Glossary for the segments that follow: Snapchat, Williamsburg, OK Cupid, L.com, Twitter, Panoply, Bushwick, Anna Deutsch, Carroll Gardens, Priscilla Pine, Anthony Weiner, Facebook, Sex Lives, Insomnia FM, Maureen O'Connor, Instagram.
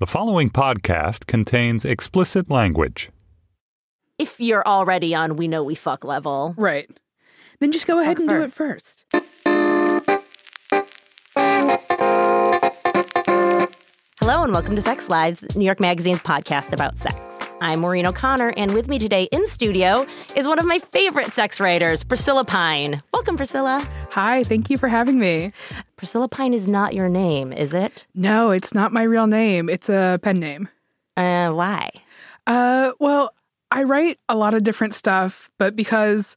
The following podcast contains explicit language. If you're already on We Know We Fuck level. Right. Then just go ahead and do it first. Hello and welcome to Sex Lives, New York Magazine's podcast about sex. I'm Maureen O'Connor, and with me today in studio is one of my favorite sex writers, Priscilla Pine. Welcome, Priscilla. Hi, thank you for having me. Priscilla Pine is not your name, is it? No, it's not my real name. It's a pen name. Why? Well, I write a lot of different stuff, but because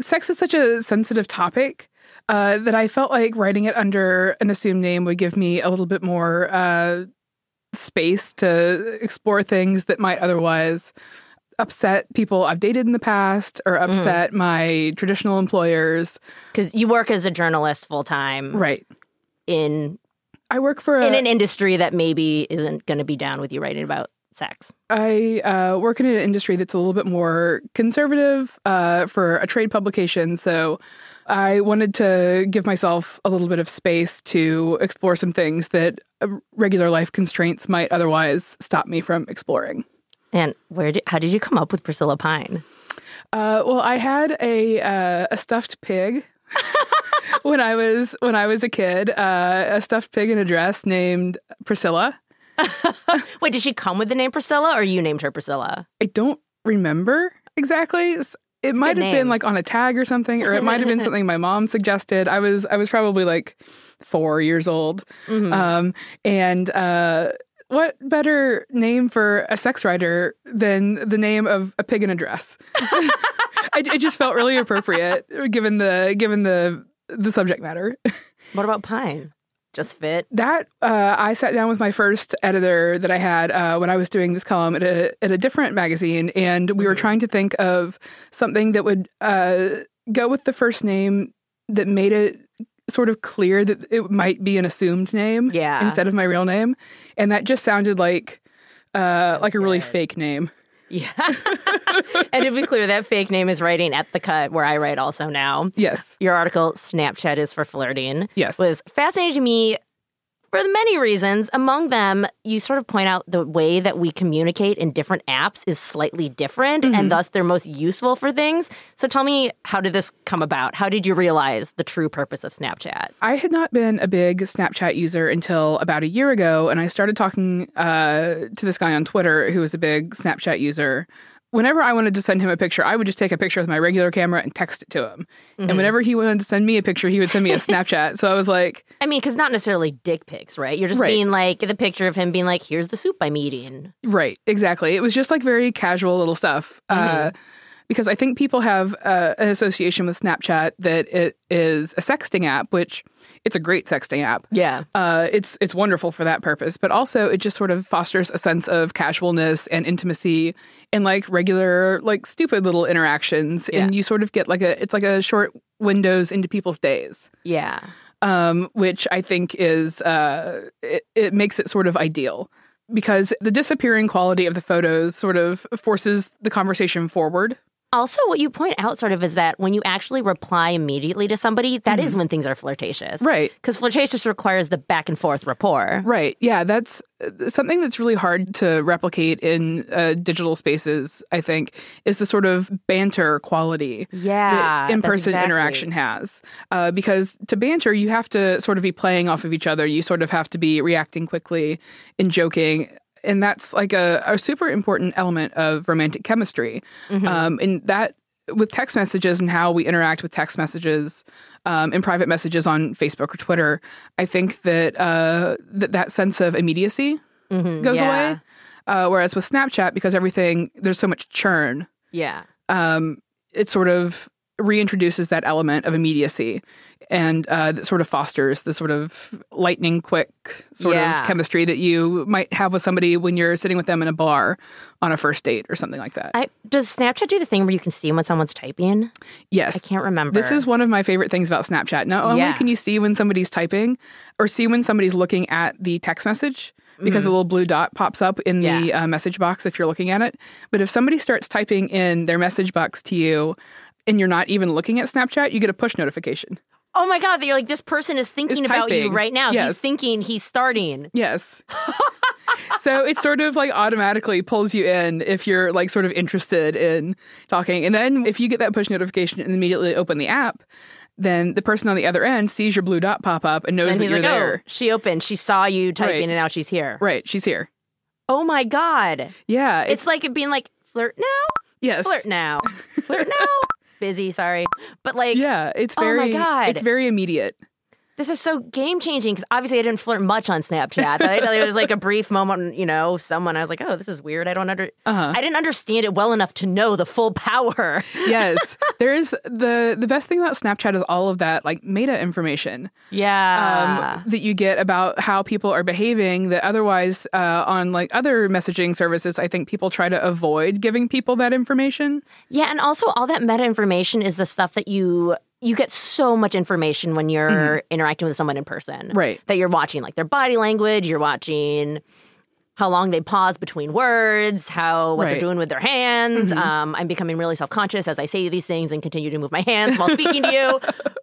sex is such a sensitive topic that I felt like writing it under an assumed name would give me a little bit more space to explore things that might otherwise upset people I've dated in the past or upset my traditional employers. Because you work as a journalist full time. Right. I work in an industry that maybe isn't going to be down with you writing about sex. I work in an industry that's a little bit more conservative for a trade publication. So I wanted to give myself a little bit of space to explore some things that regular life constraints might otherwise stop me from exploring. And how did you come up with Priscilla Pine? Well, I had a stuffed pig when I was a kid. A stuffed pig in a dress named Priscilla. Wait, did she come with the name Priscilla, or you named her Priscilla? I don't remember exactly. It might have been like on a tag or something, or it might have been something my mom suggested. I was probably like 4 years old. Mm-hmm. And what better name for a sex writer than the name of a pig in a dress? It just felt really appropriate given the subject matter. What about Pine? Just fit? That, I sat down with my first editor that I had when I was doing this column at a different magazine, and we were trying to think of something that would go with the first name that made it sort of clear that it might be an assumed name instead of my real name. And that just sounded like a really fake name. Yeah. And to be clear, that fake name is writing at The Cut, where I write also now. Yes. Your article, Snapchat is for Flirting, yes, was fascinating to me for the many reasons. Among them, you sort of point out the way that we communicate in different apps is slightly different, and thus they're most useful for things. So tell me, how did this come about? How did you realize the true purpose of Snapchat? I had not been a big Snapchat user until about a year ago, and I started talking to this guy on Twitter who was a big Snapchat user. Whenever I wanted to send him a picture, I would just take a picture with my regular camera and text it to him. Mm-hmm. And whenever he wanted to send me a picture, he would send me a Snapchat. So I was like... I mean, because not necessarily dick pics, right? You're just being like the picture of him being like, here's the soup I'm eating. Right, exactly. It was just like very casual little stuff. Because I think people have an association with Snapchat that it is a sexting app, which it's a great sexting app. Yeah. It's wonderful for that purpose. But also it just sort of fosters a sense of casualness and intimacy and like regular, like stupid little interactions. Yeah. And you sort of get it's like a short windows into people's days. Yeah. Which I think is, it makes it sort of ideal. Because the disappearing quality of the photos sort of forces the conversation forward. Also, what you point out sort of is that when you actually reply immediately to somebody, that is when things are flirtatious. Right. Because flirtatious requires the back and forth rapport. Right. Yeah, that's something that's really hard to replicate in digital spaces, I think, is the sort of banter quality that in-person interaction has. Because to banter, you have to sort of be playing off of each other. You sort of have to be reacting quickly and joking. And that's like a super important element of romantic chemistry. And that with text messages and how we interact with text messages and private messages on Facebook or Twitter, I think that that sense of immediacy goes away. Whereas with Snapchat, because there's so much churn, it sort of reintroduces that element of immediacy and that sort of fosters the sort of lightning quick sort of chemistry that you might have with somebody when you're sitting with them in a bar on a first date or something like that. Does Snapchat do the thing where you can see when someone's typing? Yes. I can't remember. This is one of my favorite things about Snapchat. Not only can you see when somebody's typing or see when somebody's looking at the text message, because a little blue dot pops up in the message box if you're looking at it, but if somebody starts typing in their message box to you, and you're not even looking at Snapchat, you get a push notification. Oh my God, that you're like, this person is thinking about you right now. Yes. He's thinking, he's starting. Yes. So it sort of like automatically pulls you in if you're like sort of interested in talking. And then if you get that push notification and immediately open the app, then the person on the other end sees your blue dot pop up and knows that you're there. Oh, she opened. She saw you typing and now she's here. Right. She's here. Oh my God. Yeah. It's like it being like, flirt now? Yes. Flirt now. Flirt now? Busy, sorry. But like, yeah, it's very, oh my God, it's very immediate. This is so game changing because obviously I didn't flirt much on Snapchat. It was like a brief moment, you know, someone I was like, oh, this is weird. I didn't understand it well enough to know the full power. Yes. There is the best thing about Snapchat is all of that like meta information. Yeah. That you get about how people are behaving that otherwise on like other messaging services, I think people try to avoid giving people that information. Yeah. And also all that meta information is the stuff that you get so much information when you're interacting with someone in person. Right. That you're watching, like, their body language. You're watching how long they pause between words, what they're doing with their hands. Mm-hmm. I'm becoming really self-conscious as I say these things and continue to move my hands while speaking to you.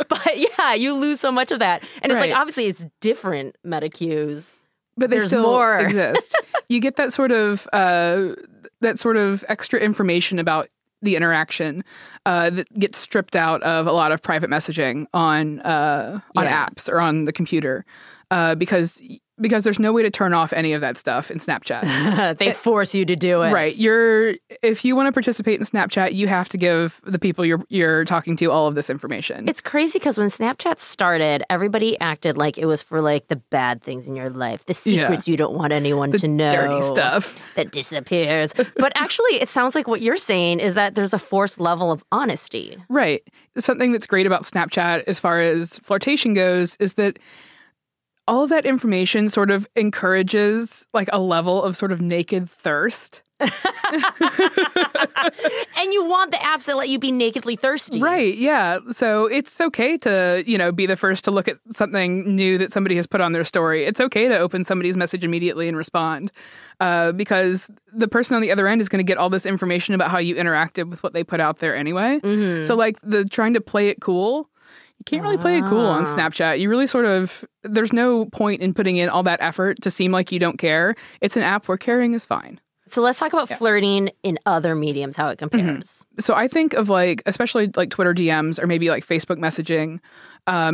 But, yeah, you lose so much of that. And it's like, obviously, it's different meta cues. But there's still more. Exist. You get that sort of extra information about the interaction that gets stripped out of a lot of private messaging on apps or on the computer because there's no way to turn off any of that stuff in Snapchat. They force you to do it. Right. If you want to participate in Snapchat, you have to give the people you're talking to all of this information. It's crazy because when Snapchat started, everybody acted like it was for like the bad things in your life, the secrets you don't want anyone to know. The dirty stuff. That disappears. But actually, it sounds like what you're saying is that there's a forced level of honesty. Right. Something that's great about Snapchat as far as flirtation goes is that all of that information sort of encourages like a level of sort of naked thirst. And you want the apps that let you be nakedly thirsty. Right, yeah. So it's okay to, you know, be the first to look at something new that somebody has put on their story. It's okay to open somebody's message immediately and respond because the person on the other end is going to get all this information about how you interacted with what they put out there anyway. Mm-hmm. So like the trying to play it cool. You can't really play it cool on Snapchat. You really sort of, there's no point in putting in all that effort to seem like you don't care. It's an app where caring is fine. So let's talk about flirting in other mediums, how it compares. Mm-hmm. So I think of like, especially like Twitter DMs or maybe like Facebook messaging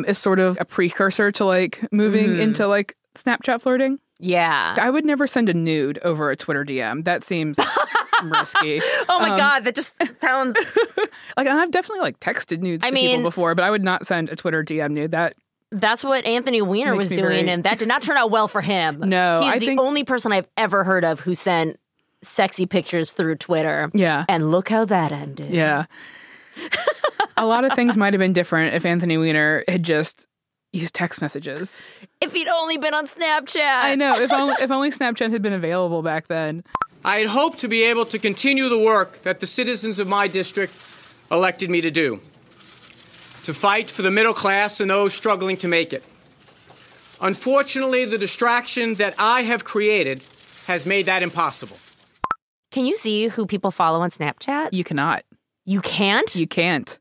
is sort of a precursor to like moving into like Snapchat flirting. Yeah. I would never send a nude over a Twitter DM. That seems risky. Oh my God, that just sounds like I've definitely like texted nudes to people before, but I would not send a Twitter DM nude. That's what Anthony Weiner was doing, and that did not turn out well for him. No, he's the only person I've ever heard of who sent sexy pictures through Twitter. Yeah, and look how that ended. Yeah, a lot of things might have been different if Anthony Weiner had just used text messages. If he'd only been on Snapchat, I know. If only Snapchat had been available back then. I had hoped to be able to continue the work that the citizens of my district elected me to do, to fight for the middle class and those struggling to make it. Unfortunately, the distraction that I have created has made that impossible. Can you see who people follow on Snapchat? You cannot. You can't? You can't.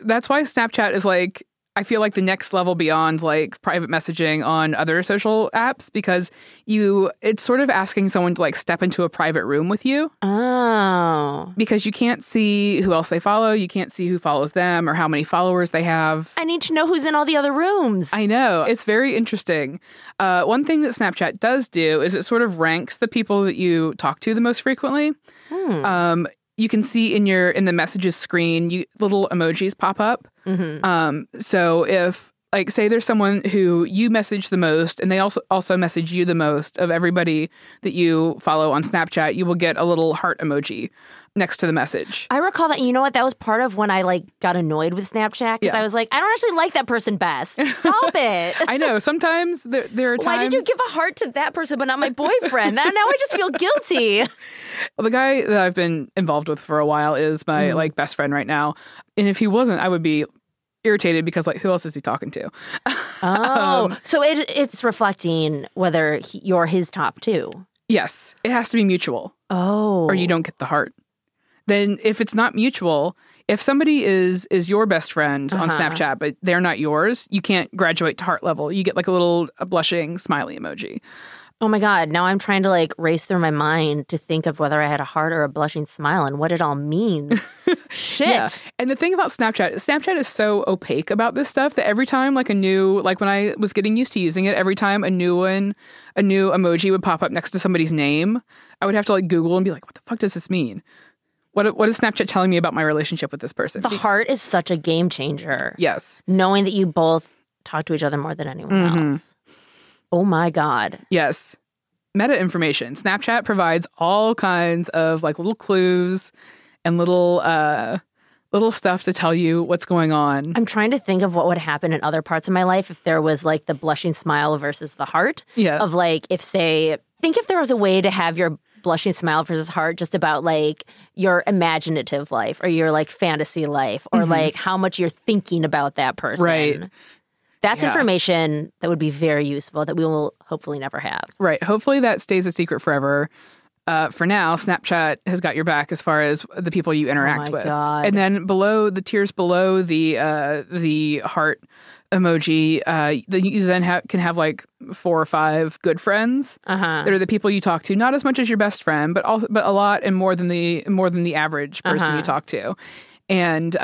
That's why Snapchat is like, I feel like the next level beyond like private messaging on other social apps because it's sort of asking someone to like step into a private room with you. Oh. Because you can't see who else they follow. You can't see who follows them or how many followers they have. I need to know who's in all the other rooms. I know. It's very interesting. One thing that Snapchat does do is it sort of ranks the people that you talk to the most frequently. You can see in the messages screen, little emojis pop up. Mm-hmm. So if like say there's someone who you message the most and they also message you the most of everybody that you follow on Snapchat, you will get a little heart emoji next to the message. I recall that. You know what? That was part of when I like got annoyed with Snapchat because I was like, I don't actually like that person best. Stop it. I know. Sometimes there are times. Why did you give a heart to that person but not my boyfriend? Now I just feel guilty. Well, the guy that I've been involved with for a while is my like best friend right now, and if he wasn't, I would be irritated because like who else is he talking to? Oh, so it's reflecting whether you're his top two. Yes, it has to be mutual. Oh, or you don't get the heart. then if it's not mutual, if somebody is your best friend on Snapchat, but they're not yours, you can't graduate to heart level. You get like a little blushing smiley emoji. Oh my God, now I'm trying to like race through my mind to think of whether I had a heart or a blushing smile and what it all means. Shit. Yeah. And the thing about Snapchat is so opaque about this stuff that every time like a new, like when I was getting used to using it, every time a new emoji would pop up next to somebody's name, I would have to like Google and be like, what the fuck does this mean? What is Snapchat telling me about my relationship with this person? The heart is such a game changer. Yes. Knowing that you both talk to each other more than anyone else. Oh my God. Yes. Meta information. Snapchat provides all kinds of like little clues and little stuff to tell you what's going on. I'm trying to think of what would happen in other parts of my life if there was like the blushing smile versus the heart. Yeah. Of like if there was a way to have your blushing smile versus heart just about like your imaginative life or your like fantasy life or like how much you're thinking about that person. Right. That's information that would be very useful that we will hopefully never have. Right. Hopefully that stays a secret forever. For now, Snapchat has got your back as far as the people you interact with. God. And then below the tiers below the heart emoji, you can have like 4 or 5 good friends that are the people you talk to, not as much as your best friend, but a lot and more than the average person you talk to. And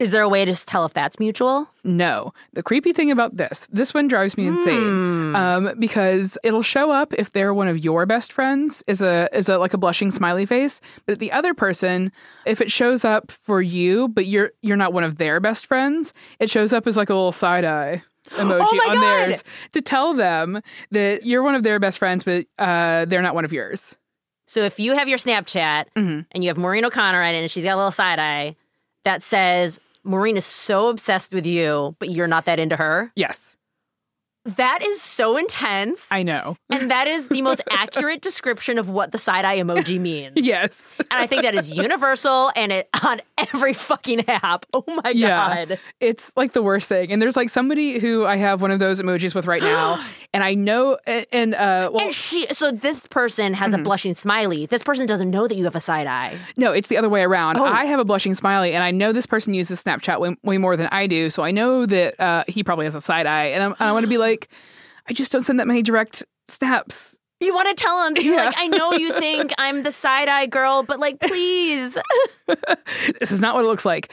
is there a way to tell if that's mutual? No. The creepy thing about this one drives me insane because it'll show up if they're one of your best friends is a like a blushing smiley face, but the other person, if it shows up for you but you're not one of their best friends, it shows up as like a little side eye emoji on theirs to tell them that you're one of their best friends but they're not one of yours. So if you have your Snapchat and you have Maureen O'Connor on it and she's got a little side eye. That says, Maureen is so obsessed with you, but you're not that into her. Yes. That is so intense. I know. And that is the most accurate description of what the side-eye emoji means. Yes. And I think that is universal and it on every fucking app. Oh my God. It's like the worst thing. And there's like somebody who I have one of those emojis with right now. And I know, so this person has a blushing smiley. This person doesn't know that you have a side-eye. No, it's the other way around. Oh. I have a blushing smiley and I know this person uses Snapchat way more than I do. So I know that he probably has a side-eye. And I want to be like, I just don't send that many direct snaps. You want to tell him, you're like, I know you think I'm the side-eye girl, but like, please. This is not what it looks like.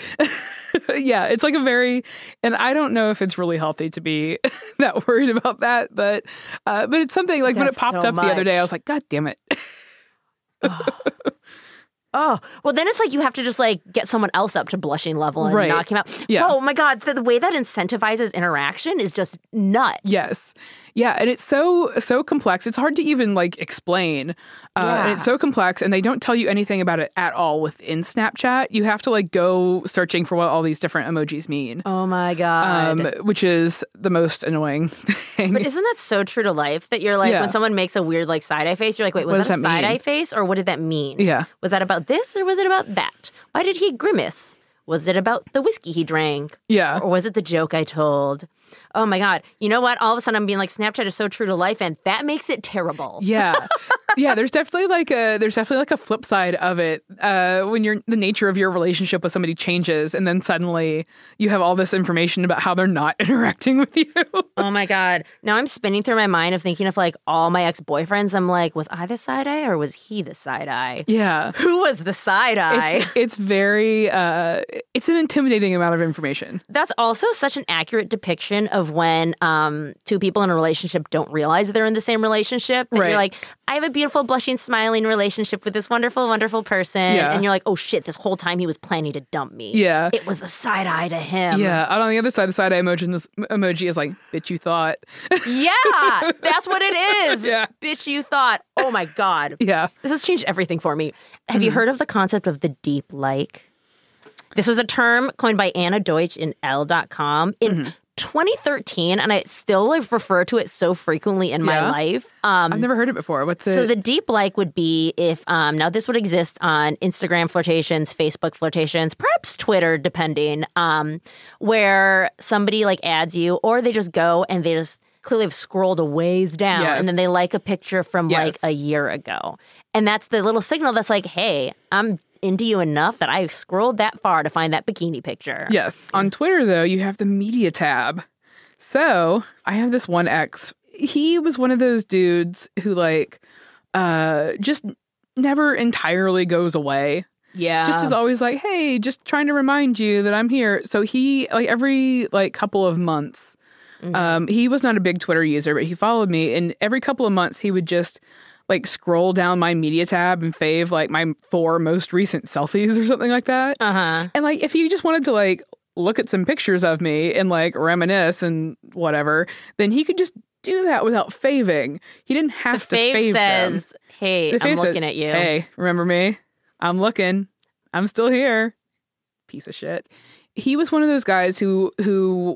It's like and I don't know if it's really healthy to be that worried about that, but it's something like when it popped up the other day, I was like, God damn it. Oh, well, then it's like you have to just like get someone else up to blushing level and knock him out. Yeah. Oh, my God. The way that incentivizes interaction is just nuts. Yes. Yeah. And it's so complex. It's hard to even like explain. And it's so complex. And they don't tell you anything about it at all within Snapchat. You have to like go searching for what all these different emojis mean. Oh, my God. Which is the most annoying thing. But isn't that so true to life that you're like when someone makes a weird like side-eye face, you're like, wait, was that a side-eye face or what did that mean? Yeah. Was that about this or was it about that? Why did he grimace? Was it about the whiskey he drank? Yeah. Or was it the joke I told? Oh, my God. You know what? All of a sudden, I'm being like, Snapchat is so true to life, and that makes it terrible. Yeah. Yeah, there's definitely like a flip side of it when the nature of your relationship with somebody changes, and then suddenly you have all this information about how they're not interacting with you. Oh, my God. Now I'm spinning through my mind of thinking of, like, all my ex-boyfriends. I'm like, was I the side-eye, or was he the side-eye? Yeah. Who was the side-eye? It's very, it's an intimidating amount of information. That's also such an accurate depiction of when two people in a relationship don't realize they're in the same relationship. And you're like, I have a beautiful, blushing, smiling relationship with this wonderful, wonderful person. Yeah. And you're like, oh, shit, this whole time he was planning to dump me. Yeah. It was the side eye to him. Yeah. Out on the other side, the side eye emoji is like, bitch, you thought. Yeah. That's what it is. Yeah. Bitch, you thought. Oh, my God. Yeah. This has changed everything for me. Have you heard of the concept of the deep like? This was a term coined by Anna Deutsch in L.com. In 2013, and I still like refer to it so frequently in my life. I've never heard it before. So the deep like would be if now this would exist on Instagram flirtations, Facebook flirtations, perhaps Twitter, depending, where somebody like adds you or they just go and they just clearly have scrolled a ways down and then they like a picture from like a year ago. And that's the little signal that's like, hey, I'm into you enough that I scrolled that far to find that bikini picture. Yes. On Twitter, though, you have the media tab. So I have this one ex. He was one of those dudes who, like, just never entirely goes away. Yeah. Just is always like, hey, just trying to remind you that I'm here. So he, like, every, like, couple of months, mm-hmm. He was not a big Twitter user, but he followed me. And every couple of months, he would just, like, scroll down my media tab and fave, like, my 4 most recent selfies or something like that. Uh-huh. And, like, if you just wanted to, like, look at some pictures of me and, like, reminisce and whatever, then he could just do that without faving. He didn't have to fave says, them. Hey, the fave I'm looking says, at you. Hey, remember me? I'm looking. I'm still here. Piece of shit. He was one of those guys who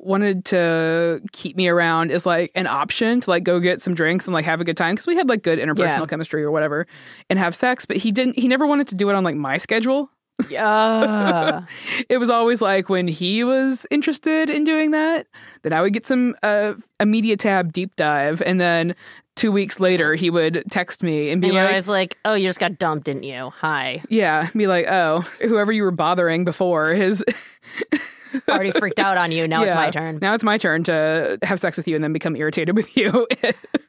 wanted to keep me around as, like, an option to, like, go get some drinks and, like, have a good time. Because we had, like, good interpersonal chemistry or whatever and have sex. But he never wanted to do it on, like, my schedule. Yeah. It was always, like, when he was interested in doing that, then I would get some a media tab deep dive. And then 2 weeks later, he would text me and be and like... I was like, oh, you just got dumped, didn't you? Hi. Yeah. Be like, oh, whoever you were bothering before has... already freaked out on you. Now it's my turn. Now it's my turn to have sex with you and then become irritated with you.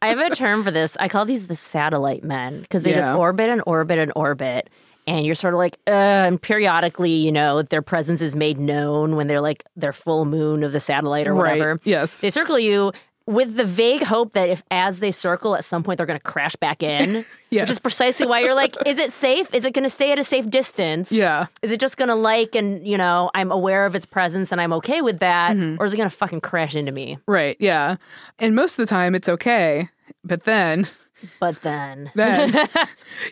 I have a term for this. I call these the satellite men because they just orbit and orbit and orbit. And you're sort of like, and periodically, you know, their presence is made known when they're like their full moon of the satellite or whatever. Right. Yes. They circle you with the vague hope that if as they circle, at some point they're going to crash back in. Yes. Which is precisely why you're like, is it safe? Is it going to stay at a safe distance? Yeah. Is it just going to like, and, you know, I'm aware of its presence and I'm okay with that? Mm-hmm. Or is it going to fucking crash into me? Right. Yeah. And most of the time it's okay. But then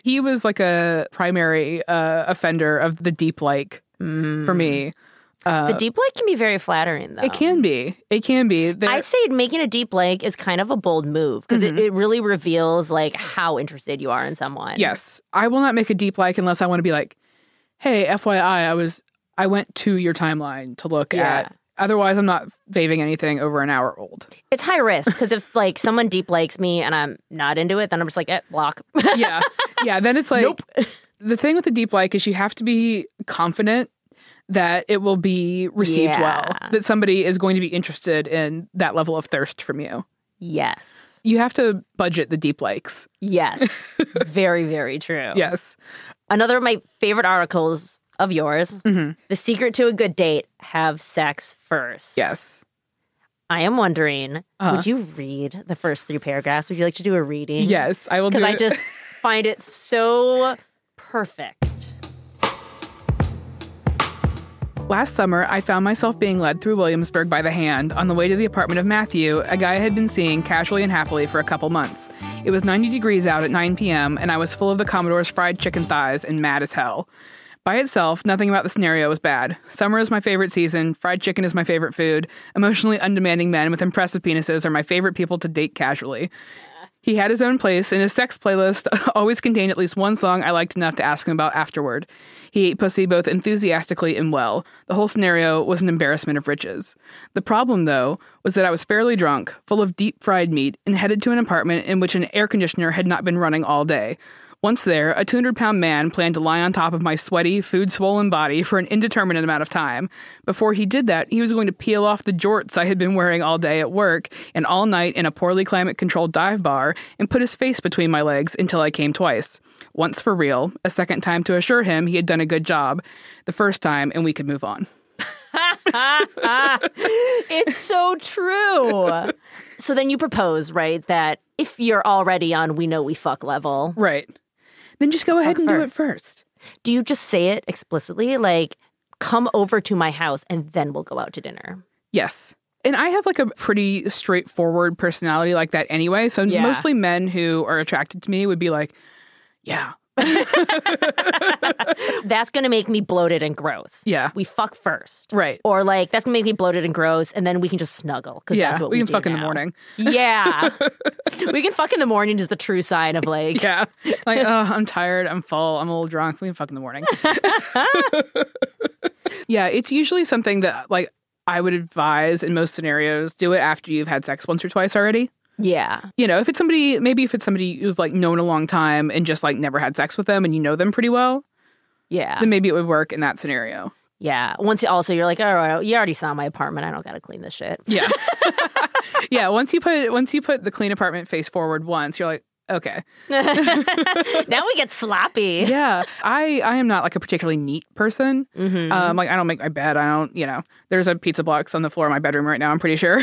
he was like a primary offender of the deep like for me. The deep like can be very flattering, though. It can be. I say making a deep like is kind of a bold move because it really reveals like how interested you are in someone. Yes. I will not make a deep like unless I want to be like, hey, FYI, I went to your timeline to look at. Otherwise, I'm not faving anything over an hour old. It's high risk because if like someone deep likes me and I'm not into it, then I'm just like, block. Yeah. Yeah. Then it's like, nope. The thing with the deep like is you have to be confident that it will be received well, that somebody is going to be interested in that level of thirst from you. Yes. You have to budget the deep likes. Yes. Very, very true. Yes. Another of my favorite articles of yours, the secret to a good date, have sex first. Yes. I am wondering, would you read the first 3 paragraphs? Would you like to do a reading? Yes, I will do it. Because I just find it so perfect. Last summer, I found myself being led through Williamsburg by the hand on the way to the apartment of Matthew, a guy I had been seeing casually and happily for a couple months. It was 90 degrees out at 9 p.m., and I was full of the Commodore's fried chicken thighs and mad as hell. By itself, nothing about the scenario was bad. Summer is my favorite season. Fried chicken is my favorite food. Emotionally undemanding men with impressive penises are my favorite people to date casually. He had his own place, and his sex playlist always contained at least one song I liked enough to ask him about afterward. He ate pussy both enthusiastically and well. The whole scenario was an embarrassment of riches. The problem, though, was that I was fairly drunk, full of deep-fried meat, and headed to an apartment in which an air conditioner had not been running all day. Once there, a 200-pound man planned to lie on top of my sweaty, food-swollen body for an indeterminate amount of time. Before he did that, he was going to peel off the jorts I had been wearing all day at work and all night in a poorly climate-controlled dive bar and put his face between my legs until I came twice. Once for real, a second time to assure him he had done a good job, the first time, and we could move on. It's so true. So then you propose, right, that if you're already on we know we fuck level. Right. Then just go ahead and do it first. Do you just say it explicitly? Like, come over to my house and then we'll go out to dinner. Yes. And I have like a pretty straightforward personality like that anyway. So mostly men who are attracted to me would be like, yeah. That's going to make me bloated and gross. Yeah. We fuck first. Right. Or like, that's going to make me bloated and gross, and then we can just snuggle. Yeah, that's what we can do fuck now. In the morning. Yeah. We can fuck in the morning is the true sign of like... Yeah. Like, oh, I'm tired, I'm full, I'm a little drunk, we can fuck in the morning. Yeah, it's usually something that like I would advise in most scenarios, do it after you've had sex once or twice already. Yeah. You know, if it's somebody you've like known a long time and just like never had sex with them and you know them pretty well, Yeah. Then maybe it would work in that scenario. Yeah. Once also you're like, oh, you already saw my apartment. I don't got to clean this shit. Yeah. Yeah. Once you put the clean apartment face forward once, you're like, okay. Now we get sloppy. Yeah. I am not like a particularly neat person. Mm-hmm. Like I don't make my bed. I don't, you know, there's a pizza box on the floor of my bedroom right now, I'm pretty sure,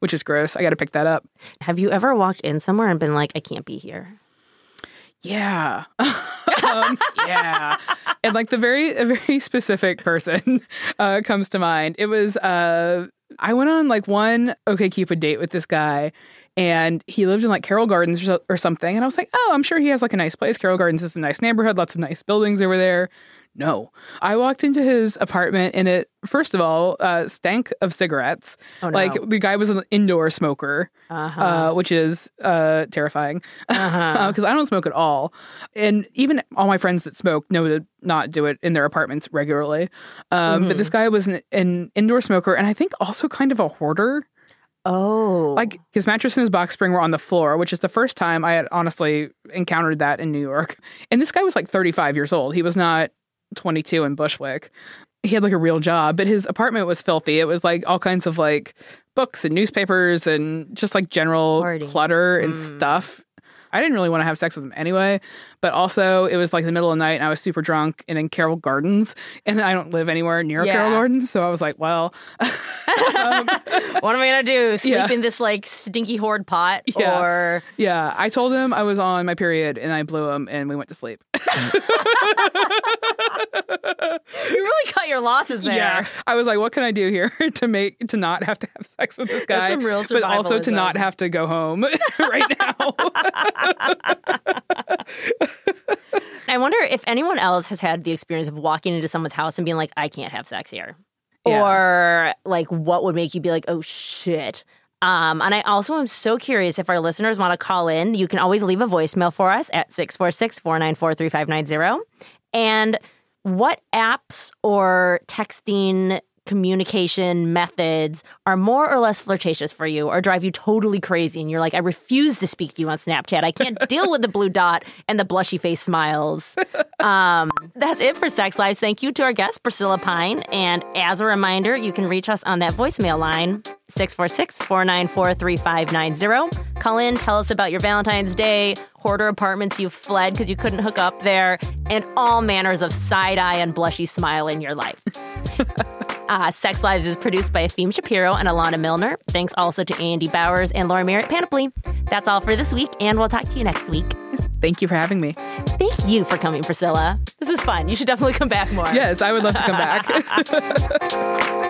which is gross. I got to pick that up. Have you ever walked in somewhere and been like, I can't be here? Yeah. Yeah. And like a very specific person comes to mind. It was, I went on like one OK Cupid date with this guy, and he lived in like Carroll Gardens or something. And I was like, oh, I'm sure he has like a nice place. Carroll Gardens is a nice neighborhood. Lots of nice buildings over there. No. I walked into his apartment and it, first of all, stank of cigarettes. Oh, no. Like the guy was an indoor smoker, which is terrifying because I don't smoke at all. And even all my friends that smoke know to not do it in their apartments regularly. But this guy was an indoor smoker and I think also kind of a hoarder. Oh. Like his mattress and his box spring were on the floor, which is the first time I had honestly encountered that in New York. And this guy was like 35 years old. He was not 22 in Bushwick. He had like a real job, but his apartment was filthy. It was like all kinds of like books and newspapers and just like general clutter and stuff. I didn't really want to have sex with him anyway, but also it was like the middle of the night and I was super drunk and in Carroll Gardens, and I don't live anywhere near Carroll Gardens, so I was like, well. What am I going to do? Sleep in this like stinky hoard pot? Yeah. Or yeah, I told him I was on my period and I blew him and we went to sleep. You really cut your losses there. Yeah. I was like, what can I do here to not have to have sex with this guy? That's some real survivalism. But also to not have to go home right now. I wonder if anyone else has had the experience of walking into someone's house and being like, I can't have sex here. Yeah. Or like, what would make you be like, oh, shit. And I also am so curious if our listeners want to call in. You can always leave a voicemail for us at 646-494-3590. And what apps or texting communication methods are more or less flirtatious for you or drive you totally crazy and you're like, I refuse to speak to you on Snapchat. I can't deal with the blue dot and the blushy face smiles. That's it for Sex Lives. Thank you to our guest, Priscilla Pine. And as a reminder, you can reach us on that voicemail line, 646-494-3590. Call in, tell us about your Valentine's Day, hoarder apartments you fled because you couldn't hook up there, and all manners of side-eye and blushy smile in your life. Sex Lives is produced by Afim Shapiro and Alana Milner. Thanks also to Andy Bowers and Laura Merritt Panoply. That's all for this week, and we'll talk to you next week. Thank you for having me. Thank you for coming, Priscilla. This is fun. You should definitely come back more. Yes, I would love to come back.